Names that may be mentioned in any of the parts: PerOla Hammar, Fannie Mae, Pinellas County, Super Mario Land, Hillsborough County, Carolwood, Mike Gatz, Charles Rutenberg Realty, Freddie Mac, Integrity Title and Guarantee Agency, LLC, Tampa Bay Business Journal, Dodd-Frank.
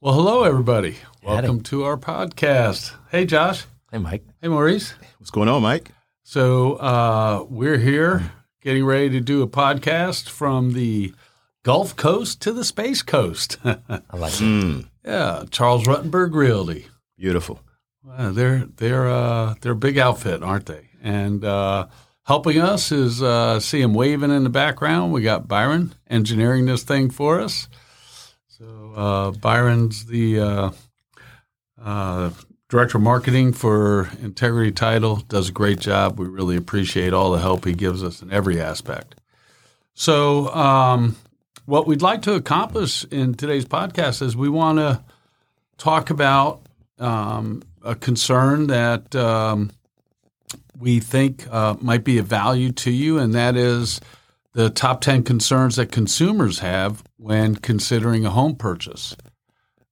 Well, hello, everybody. Welcome to our podcast. Hey, Josh. Hey, Mike. Hey, Maurice. What's going on, Mike? So we're here getting ready to do a podcast from the Gulf Coast to the Space Coast. I like it. Yeah, Charles Rutenberg Realty. Beautiful. They're a big outfit, aren't they? And helping us is see them waving in the background. We got Byron engineering this thing for us. So Byron's the director of marketing for Integrity Title. Does a great job. We really appreciate all the help he gives us in every aspect. So what we'd like to accomplish in today's podcast is we want to talk about a concern that we think might be of value to you, and that is the top 10 concerns that consumers have when considering a home purchase.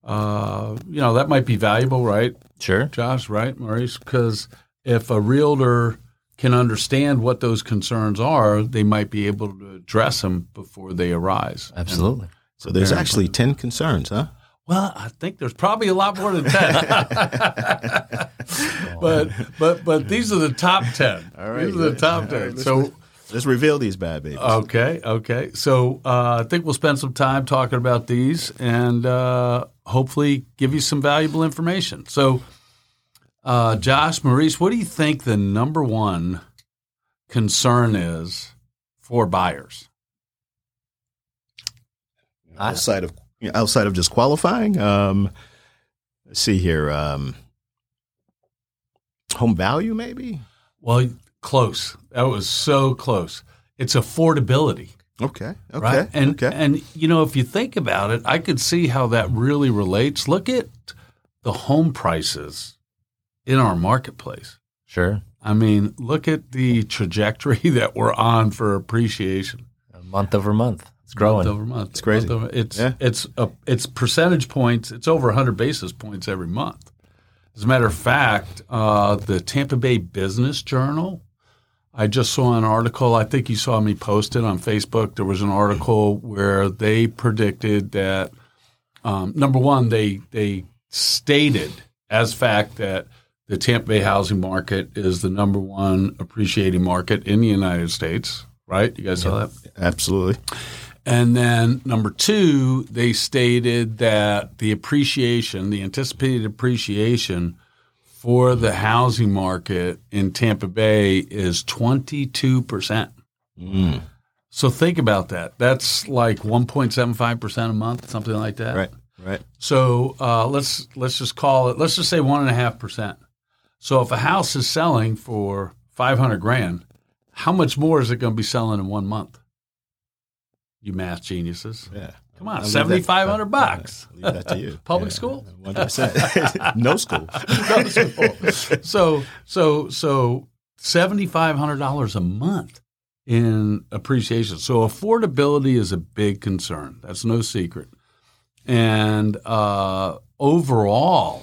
You know, that might be valuable, right? Sure. Josh, right, Maurice? Because if a realtor can understand what those concerns are, they might be able to address them before they arise. Absolutely. And so there's actually 10 concerns, huh? Well, I think there's probably a lot more than 10. but these are the top 10. All right. These are the top 10. Right, so let's reveal these bad babies. Okay. So I think we'll spend some time talking about these and hopefully give you some valuable information. So Josh, Maurice, what do you think the number one concern is for buyers? Outside of just qualifying, let's see here, home value maybe? Well, close. That was so close. It's affordability. Okay. Right? And you know, if you think about it, I could see how that really relates. Look at the home prices in our marketplace. Sure. I mean, look at the trajectory that we're on for appreciation. Month over month. It's growing. Month over month. It's crazy. It's percentage points. It's over 100 basis points every month. As a matter of fact, the Tampa Bay Business Journal, I just saw an article. I think you saw me post it on Facebook. There was an article where they predicted that, number one, they stated as fact that the Tampa Bay housing market is the number one appreciating market in the United States. Right? You guys saw that? Absolutely. And then number two, they stated that the anticipated appreciation for the housing market in Tampa Bay is 22%. Mm. So think about that. That's like 1.75% a month, something like that. Right. So let's just call it. Let's just say 1.5%. So if a house is selling for $500,000, how much more is it going to be selling in 1 month? You math geniuses. Yeah. Come on, $7,500. Leave that to you. Public school? 100%. No school. So $7,500 a month in appreciation. So affordability is a big concern. That's no secret. And overall,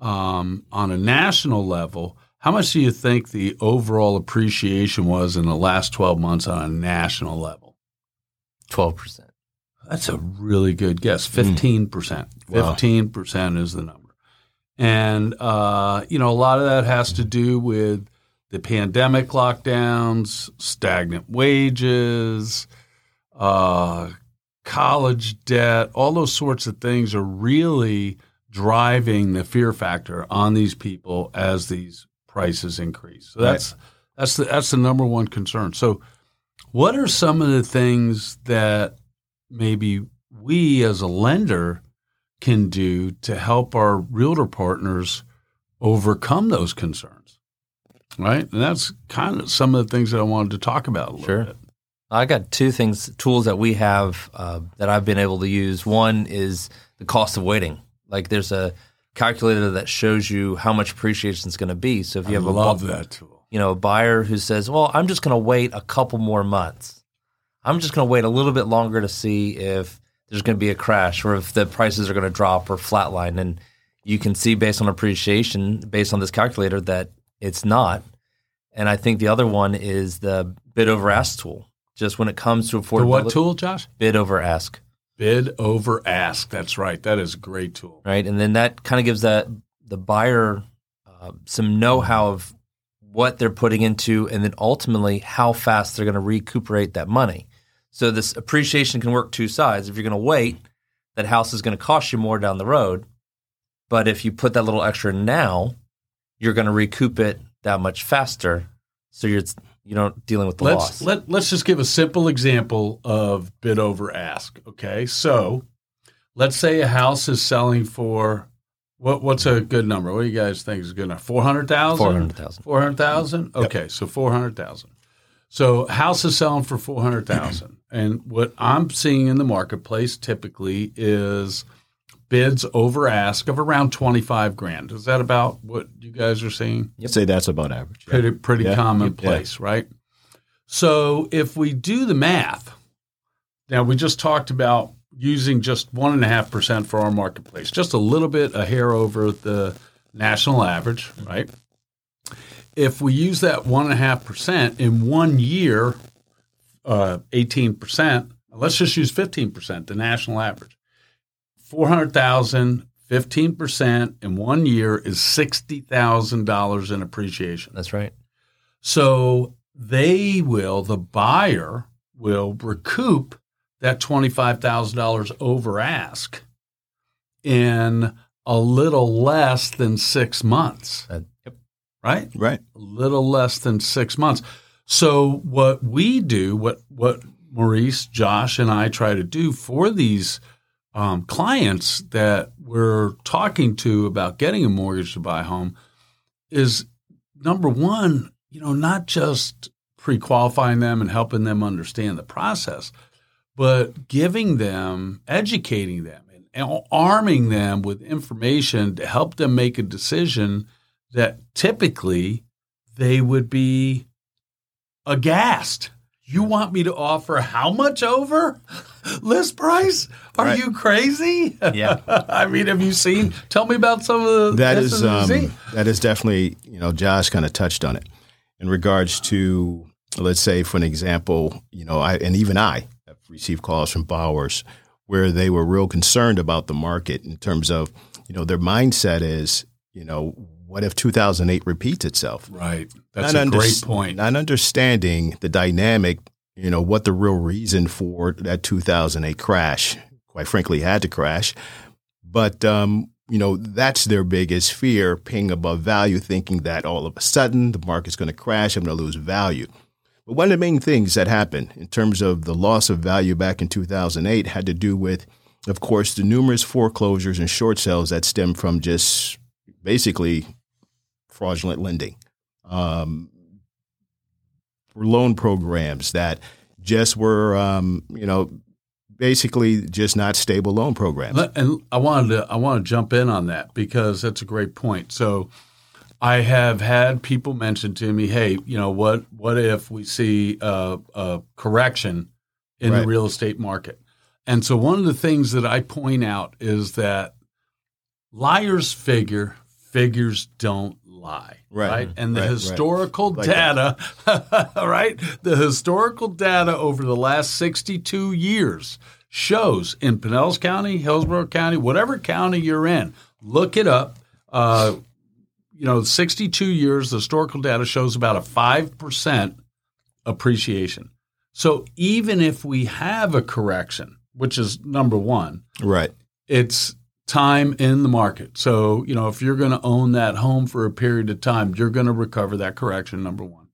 on a national level, how much do you think the overall appreciation was in the last 12 months on a national level? 12%. That's a really good guess. 15%. Wow. 15% is the number. And, you know, a lot of that has to do with the pandemic lockdowns, stagnant wages, college debt, all those sorts of things are really driving the fear factor on these people as these prices increase. So that's the number one concern. So what are some of the things that maybe we as a lender can do to help our realtor partners overcome those concerns? Right? And that's kind of some of the things that I wanted to talk about a little bit. I got tools that we have that I've been able to use. One is the cost of waiting. Like there's a calculator that shows you how much appreciation is going to be. So if you a buyer who says, well, I'm just going to wait a couple more months. I'm just going to wait a little bit longer to see if there's going to be a crash or if the prices are going to drop or flatline. And you can see based on appreciation, based on this calculator, that it's not. And I think the other one is the bid over ask tool. Just when it comes to affordability. The what tool, Josh? Bid over ask. Bid over ask. That's right. That is a great tool. Right. And then that kind of gives the buyer some know-how of what they're putting into and then ultimately how fast they're going to recuperate that money. So this appreciation can work two sides. If you're going to wait, that house is going to cost you more down the road. But if you put that little extra now, you're going to recoup it that much faster. So you're not dealing with the loss. Let's just give a simple example of bid over ask. Okay, so let's say a house is selling for what's a good number? What do you guys think is good enough? 400,000. 400,000. Okay, yep. So 400,000. So house is selling for 400,000, and what I'm seeing in the marketplace typically is bids over ask of around $25,000. Is that about what you guys are seeing? I'd say that's about average. Yeah. Pretty commonplace, right? So if we do the math, now we just talked about using just 1.5% for our marketplace, just a little bit, a hair over the national average, right? If we use that 1.5% in 1 year, 18%, let's just use 15%, the national average. 400,000, 15% in 1 year is $60,000 in appreciation. That's right. So the buyer will recoup that $25,000 over ask in a little less than 6 months. Yep. Right? Right. A little less than 6 months. So what we do, what Maurice, Josh, and I try to do for these clients that we're talking to about getting a mortgage to buy a home is, number one, not just pre-qualifying them and helping them understand the process, but giving them, educating them, and arming them with information to help them make a decision that typically they would be aghast. You want me to offer how much over list price? Are right. You crazy? Yeah. I mean, have you seen? Tell me about some of the that is definitely, Josh kind of touched on it in regards to, let's say, for an example, I have received calls from borrowers where they were real concerned about the market in terms of, their mindset is, what if 2008 repeats itself? Right. That's a great point. Not understanding the dynamic, what the real reason for that 2008 crash, quite frankly, had to crash. But, that's their biggest fear, paying above value, thinking that all of a sudden the market's going to crash, I'm going to lose value. But one of the main things that happened in terms of the loss of value back in 2008 had to do with, of course, the numerous foreclosures and short sales that stem from just basically fraudulent lending, loan programs that just were, basically just not stable loan programs. And I want to jump in on that because that's a great point. So I have had people mention to me, hey, what if we see a correction in the real estate market? And so one of the things that I point out is that liars figure. Figures don't lie, right? And the historical data, right? The historical data over the last 62 years shows in Pinellas County, Hillsborough County, whatever county you're in, look it up. 62 years, the historical data shows about a 5% appreciation. So even if we have a correction, which is number one, right? It's time in the market. So, if you're going to own that home for a period of time, you're going to recover that correction, number one.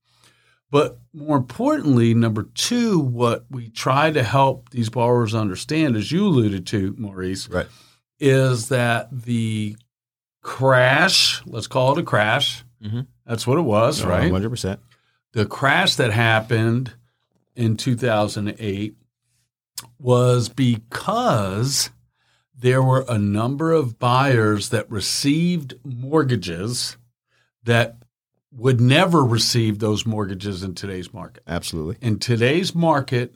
But more importantly, number two, what we try to help these borrowers understand, as you alluded to, Maurice, is that the crash, let's call it a crash. Mm-hmm. That's what it was, right? 100%. The crash that happened in 2008 was because there were a number of buyers that received mortgages that would never receive those mortgages in today's market. Absolutely. In today's market,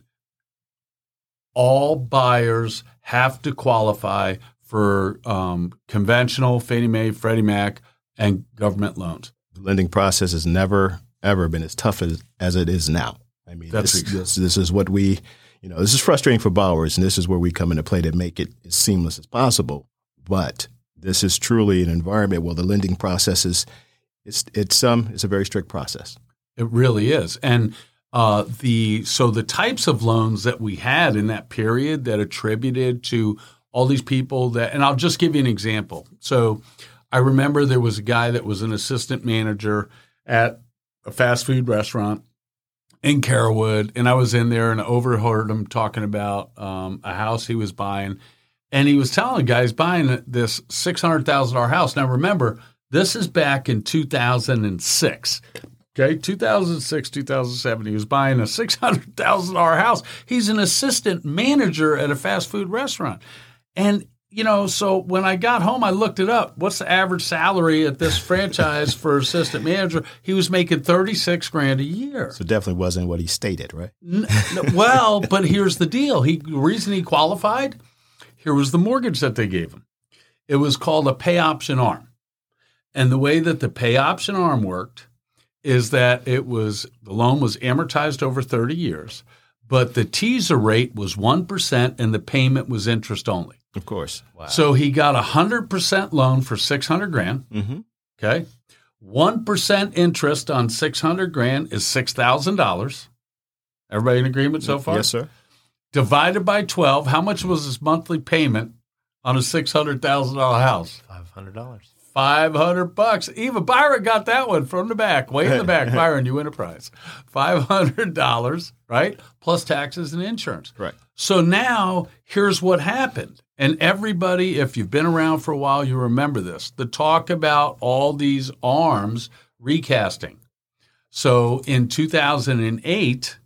all buyers have to qualify for conventional Fannie Mae, Freddie Mac, and government loans. The lending process has never, ever been as tough as it is now. I mean, this is what we You know, this is frustrating for borrowers, and this is where we come into play to make it as seamless as possible. But this is truly an environment where the lending process is it's a very strict process. It really is. And the types of loans that we had in that period that attributed to all these people that, and I'll just give you an example. So I remember there was a guy that was an assistant manager at a fast food restaurant in Carolwood, and I was in there and overheard him talking about a house he was buying. And he was telling guys buying this $600,000 house. Now, remember, this is back in 2006. Okay, 2006, 2007, he was buying a $600,000 house. He's an assistant manager at a fast food restaurant. And, you know, so when I got home, I looked it up. What's the average salary at this franchise for assistant manager? He was making $36,000 a year. So definitely wasn't what he stated, right? Well, but here's the deal. The reason he qualified, here was the mortgage that they gave him. It was called a pay option arm. And the way that the pay option arm worked is that the loan was amortized over 30 years, but the teaser rate was 1% and the payment was interest only. Of course. Wow. So he got 100% loan for $600,000. Mm-hmm. Okay. 1% interest on $600,000 is $6,000. Everybody in agreement so far? Yes, sir. Divided by 12, how much was his monthly payment on a $600,000 house? $500. $500. Even Byron got that one from the back, way in the back. Byron, you win a prize. $500, right? Plus taxes and insurance. Right. So now here's what happened. And everybody, if you've been around for a while, you remember this. The talk about all these arms recasting. So in 2008,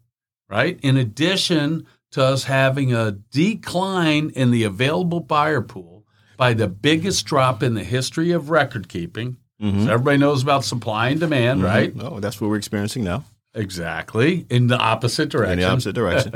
right, in addition to us having a decline in the available buyer pool, by the biggest drop in the history of record keeping. Mm-hmm. So everybody knows about supply and demand, mm-hmm. right? Oh, that's what we're experiencing now. Exactly. In the opposite direction.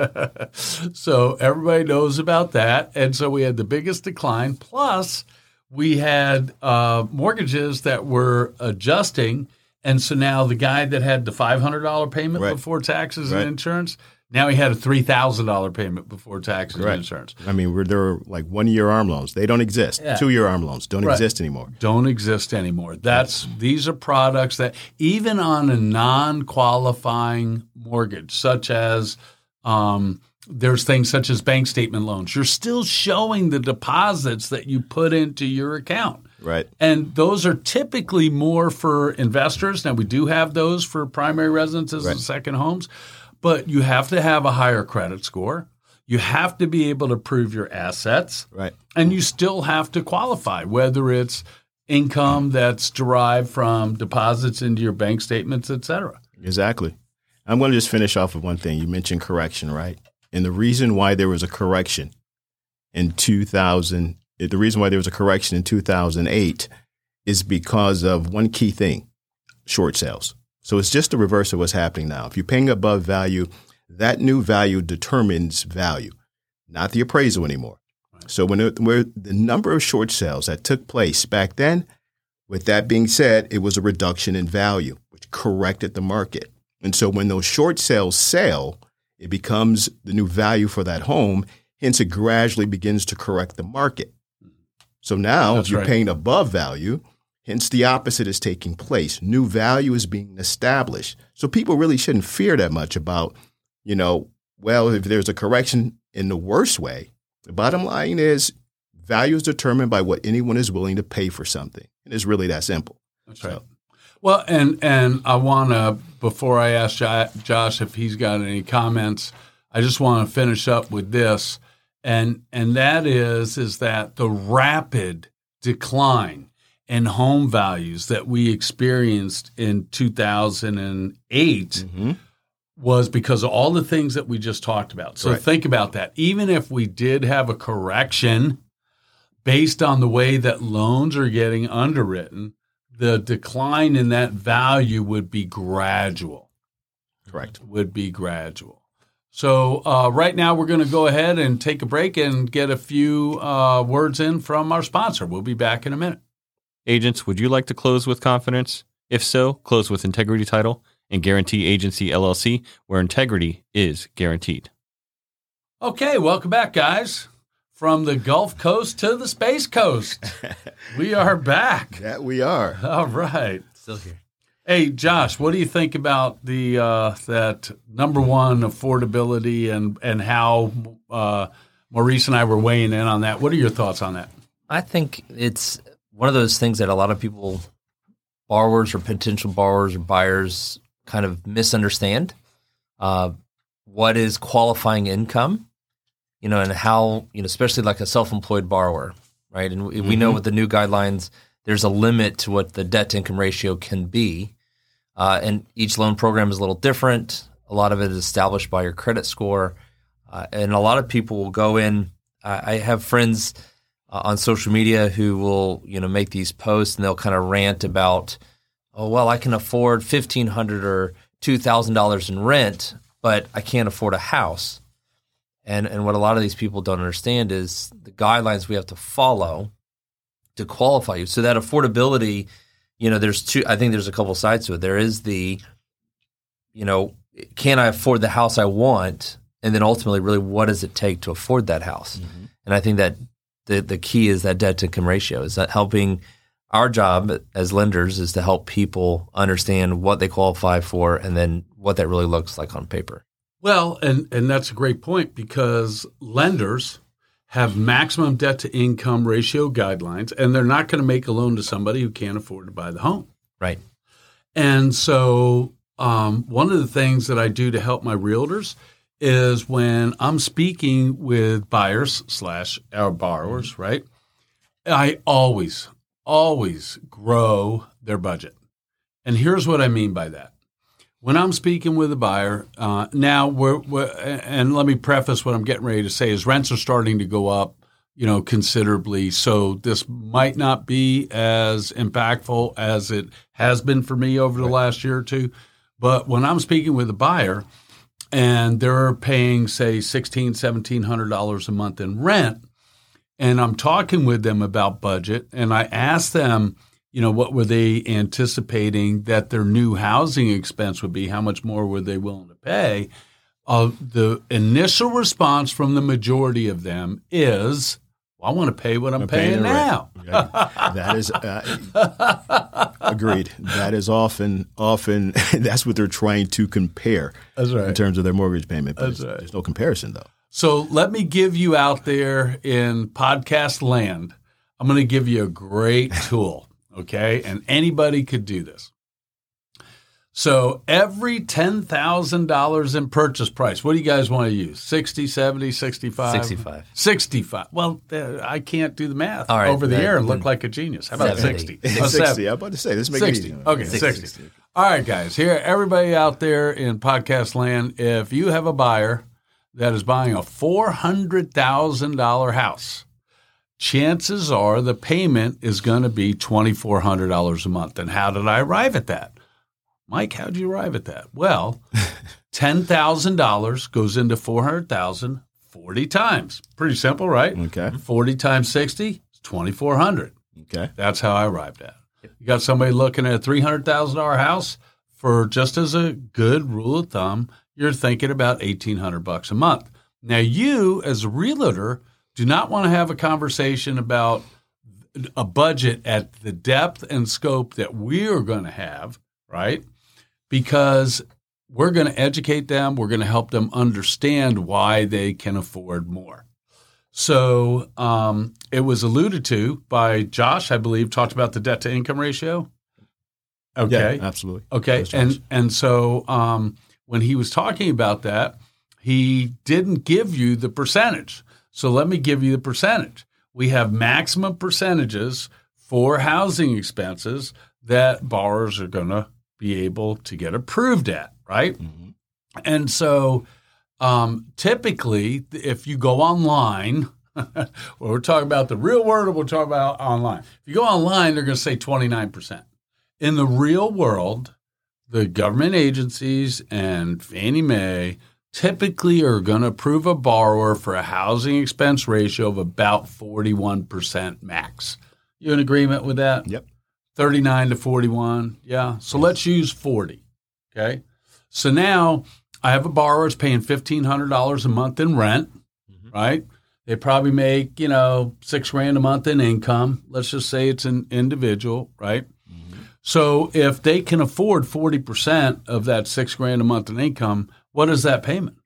So everybody knows about that. And so we had the biggest decline. Plus, we had mortgages that were adjusting. And so now the guy that had the $500 payment right. before taxes right. and insurance, now he had a $3,000 payment before taxes Correct. And insurance. I mean, there are like 1-year arm loans. They don't exist. Yeah. 2-year arm loans don't right. exist anymore. Don't exist anymore. These are products that even on a non-qualifying mortgage, such as there's things such as bank statement loans. You're still showing the deposits that you put into your account. Right. And those are typically more for investors. Now, we do have those for primary residences right. and second homes. But you have to have a higher credit score. You have to be able to prove your assets. Right. And you still have to qualify, whether it's income that's derived from deposits into your bank statements, et cetera. Exactly. I'm going to just finish off with one thing. You mentioned correction, right? And the reason why there was a correction in 2008 is because of one key thing, short sales. So it's just the reverse of what's happening now. If you're paying above value, that new value determines value, not the appraisal anymore. Right. So where the number of short sales that took place back then, with that being said, it was a reduction in value, which corrected the market. And so when those short sales sell, it becomes the new value for that home. Hence, it gradually begins to correct the market. So now That's if you're right. paying above value, hence, the opposite is taking place. New value is being established. So people really shouldn't fear that much about, you know, well, if there's a correction in the worst way, the bottom line is value is determined by what anyone is willing to pay for something. And it's really that simple. That's right. Well, and I want to, before I ask Josh if he's got any comments, I just want to finish up with this. And that is that the rapid decline and home values that we experienced in 2008 mm-hmm. was because of all the things that we just talked about. So right. think about that. Even if we did have a correction based on the way that loans are getting underwritten, the decline in that value would be gradual. Correct. Would be gradual. So right now we're going to go ahead and take a break and get a few words in from our sponsor. We'll be back in a minute. Agents, would you like to close with confidence? If so, close with Integrity Title and Guarantee Agency, LLC, where integrity is guaranteed. Okay, welcome back, guys. From the Gulf Coast to the Space Coast. We are back. Yeah, we are. All right. Still here. Hey, Josh, what do you think about the that number one, affordability, and how Maurice and I were weighing in on that? What are your thoughts on that? I think it's one of those things that a lot of people, borrowers or potential borrowers or buyers, kind of misunderstand. What is qualifying income? You know, and how, you know, especially like a self-employed borrower, right? And we know with the new guidelines, there's a limit to what the debt-to-income ratio can be. And each loan program is a little different. A lot of it is established by your credit score. And a lot of people will go in. I have friends on social media who will, you know, make these posts and they'll kind of rant about, oh, well, I can afford $1,500 or $2,000 in rent, but I can't afford a house. And what a lot of these people don't understand is the guidelines we have to follow to qualify you. So that affordability, you know, there's two. I think there's a couple sides to it. There is the, you know, can I afford the house I want? And then ultimately, really, what does it take to afford that house? Mm-hmm. And I think that the key is that debt-to-income ratio. Is that helping? Our job as lenders is to help people understand what they qualify for and then what that really looks like on paper. Well, and that's a great point, because lenders have maximum debt-to-income ratio guidelines, and they're not going to make a loan to somebody who can't afford to buy the home. Right. And so one of the things that I do to help my realtors is when I'm speaking with buyers / our borrowers, right, I always grow their budget. And here's what I mean by that. When I'm speaking with a buyer, now we're and let me preface what I'm getting ready to say is rents are starting to go up, you know, considerably. So this might not be as impactful as it has been for me over the last year or two. But when I'm speaking with a buyer and they're paying, say, $1,600, $1,700 a month in rent, and I'm talking with them about budget, and I ask them, you know, what were they anticipating that their new housing expense would be? How much more were they willing to pay? The initial response from the majority of them is, well, I want to pay what I'm paying now. Right. That is agreed. That is often that's what they're trying to compare. That's right. In terms of their mortgage payment. But that's right. There's no comparison, though. So let me give you out there in podcast land, I'm going to give you a great tool. Okay, and anybody could do this. So every $10,000 in purchase price, what do you guys want to use? 60, 70, 65? 65. Well, I can't do the math over the air and look like a genius. How about 70. 60? 60. I'm about to say, this makes it easy. Okay, 60. All right, guys, here, everybody out there in podcast land, if you have a buyer that is buying a $400,000 house, chances are the payment is going to be $2,400 a month. And how did I arrive at that? Mike, how did you arrive at that? Well, $10,000 goes into $400,000 40 times. Pretty simple, right? Okay. 40 times 60 is $2,400. Okay. That's how I arrived at it. You got somebody looking at a $300,000 house, for just as a good rule of thumb, you're thinking about $1,800 a month. Now, you as a realtor do not want to have a conversation about a budget at the depth and scope that we are going to have, right? Because we're going to educate them. We're going to help them understand why they can afford more. So it was alluded to by Josh, I believe, talked about the debt-to-income ratio. Okay. Yeah, absolutely. Okay. And so when he was talking about that, he didn't give you the percentage. So let me give you the percentage. We have maximum percentages for housing expenses that borrowers are going to be able to get approved at, right? Mm-hmm. And so typically, if you go online, well, we're talking about the real world or we're talking about online. If you go online, they're going to say 29%. In the real world, the government agencies and Fannie Mae typically are going to approve a borrower for a housing expense ratio of about 41% max. You in agreement with that? Yep. 39 to 41. Yeah. So let's use 40. Okay. So now I have a borrower that's paying $1,500 a month in rent. right? They probably make, you know, $6,000 a month in income. Let's just say it's an individual, right? Mm-hmm. So if they can afford 40% of that $6,000 a month in income, what is that payment?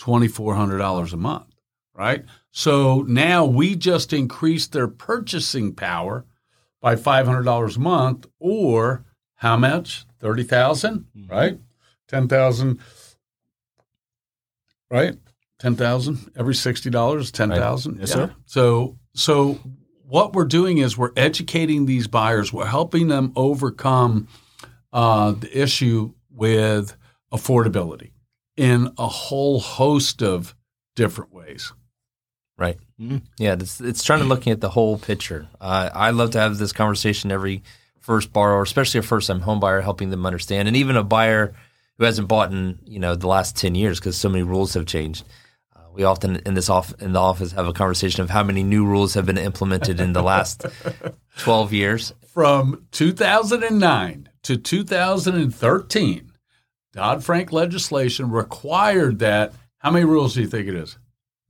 $2,400 a month, right? So now we just increased their purchasing power by $500 a month, or how much? $30,000, mm-hmm. right? $10,000, right? $10,000 every $60, $10,000. Right. Yes, sir. So what we're doing is we're educating these buyers. We're helping them overcome the issue with affordability in a whole host of different ways. Right. Mm-hmm. Yeah, it's trying to look at the whole picture. I love to have this conversation every first borrower, especially a first-time home buyer, helping them understand, and even a buyer who hasn't bought in, you know, the last 10 years because so many rules have changed. We often in the office have a conversation of how many new rules have been implemented in the last 12 years. From 2009 to 2013, Dodd-Frank legislation required that. How many rules do you think it is?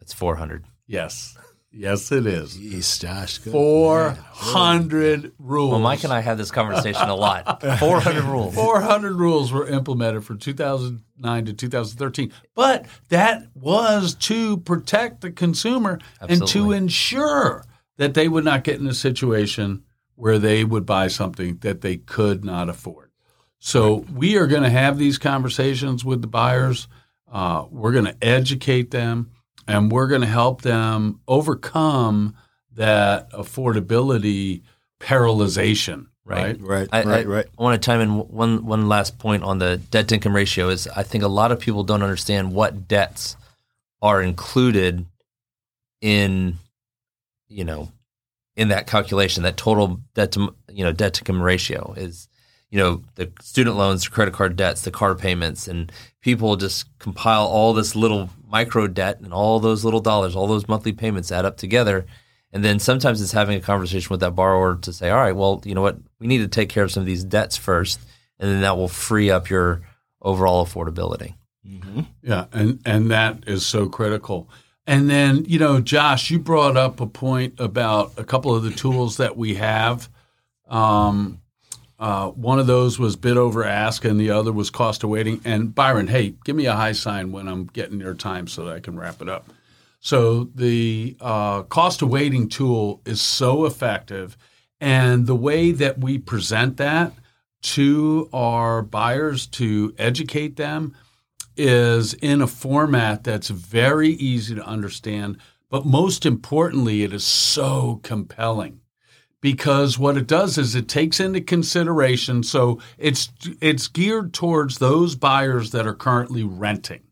It's 400. Yes. Yes, it is. Jeez, Josh. 400 rules. Well, Mike and I have this conversation a lot. 400 rules. 400 rules were implemented from 2009 to 2013. But that was to protect the consumer and to ensure that they would not get in a situation where they would buy something that they could not afford. So we are going to have these conversations with the buyers. We're going to educate them. And we're going to help them overcome that affordability paralyzation, right? Right. I want to chime in one last point on the debt-to-income ratio is I think a lot of people don't understand what debts are included in, you know, in that calculation. That total debt-to-income ratio is, you know, the student loans, credit card debts, the car payments, and people just compile all this little micro debt and all those little dollars, all those monthly payments add up together. And then sometimes it's having a conversation with that borrower to say, all right, well, you know what, we need to take care of some of these debts first, and then that will free up your overall affordability. Mm-hmm. Yeah, and that is so critical. And then, you know, Josh, you brought up a point about a couple of the tools that we have. One of those was bid over ask, and the other was cost of waiting. And Byron, hey, give me a high sign when I'm getting near time so that I can wrap it up. So the cost of waiting tool is so effective. And the way that we present that to our buyers to educate them is in a format that's very easy to understand. But most importantly, it is so compelling. Because what it does is it takes into consideration, so it's geared towards those buyers that are currently renting,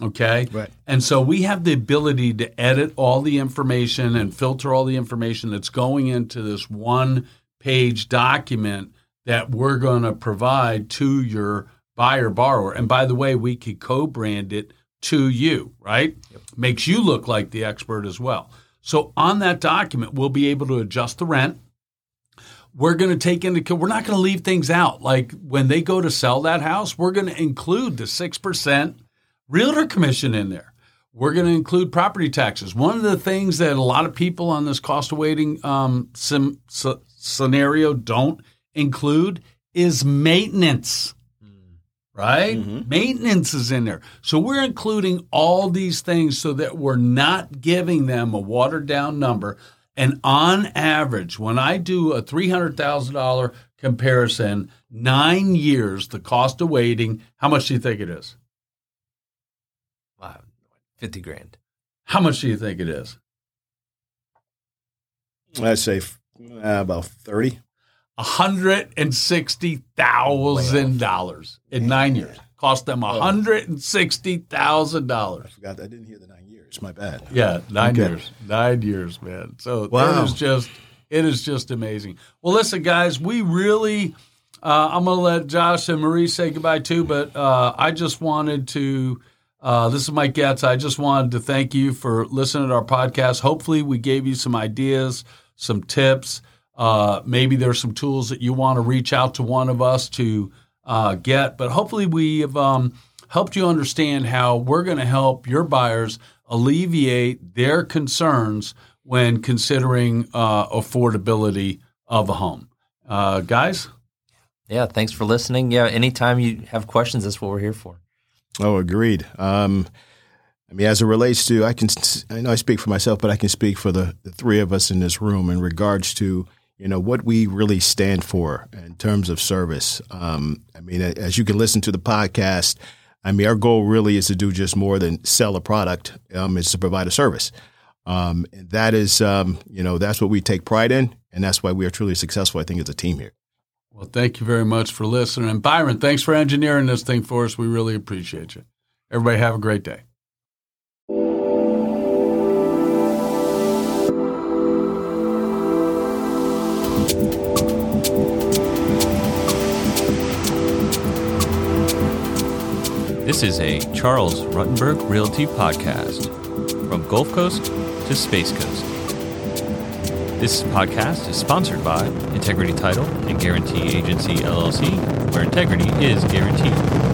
okay? Right. And so we have the ability to edit all the information and filter all the information that's going into this one-page document that we're going to provide to your borrower. And by the way, we could co-brand it to you, right? Yep. Makes you look like the expert as well. So on that document, we'll be able to adjust the rent. We're going to we're not going to leave things out. Like when they go to sell that house, we're going to include the 6% realtor commission in there. We're going to include property taxes. One of the things that a lot of people on this cost of waiting scenario don't include is maintenance, right? Mm-hmm. Maintenance is in there. So we're including all these things so that we're not giving them a watered down number. And on average, when I do a $300,000 comparison, 9 years, the cost of waiting, how much do you think it is? Wow, $50,000. How much do you think it is? I'd say about 30. $160,000 in 9 years. Cost them $160,000. I forgot. I didn't hear the 9 years. My bad. Yeah, nine years. 9 years, man. So it is just amazing. Well, listen, guys, we really I'm going to let Josh and Marie say goodbye too, but I just wanted to this is Mike Gatz. I just wanted to thank you for listening to our podcast. Hopefully we gave you some ideas, some tips. Maybe there's some tools that you want to reach out to one of us to get, but hopefully we have helped you understand how we're going to help your buyers alleviate their concerns when considering affordability of a home. Guys? Yeah, thanks for listening. Yeah, anytime you have questions, that's what we're here for. Oh, agreed. I mean, as it relates to, I know I speak for myself, but I can speak for the three of us in this room in regards to, you know, what we really stand for in terms of service. I mean, as you can listen to the podcast, I mean, our goal really is to do just more than sell a product. It's to provide a service. And that is, you know, that's what we take pride in. And that's why we are truly successful, I think, as a team here. Well, thank you very much for listening. And Byron, thanks for engineering this thing for us. We really appreciate you. Everybody have a great day. This is a Charles Rutenberg Realty podcast, from Gulf Coast to Space Coast. This podcast is sponsored by Integrity Title and Guarantee Agency, LLC, where integrity is guaranteed.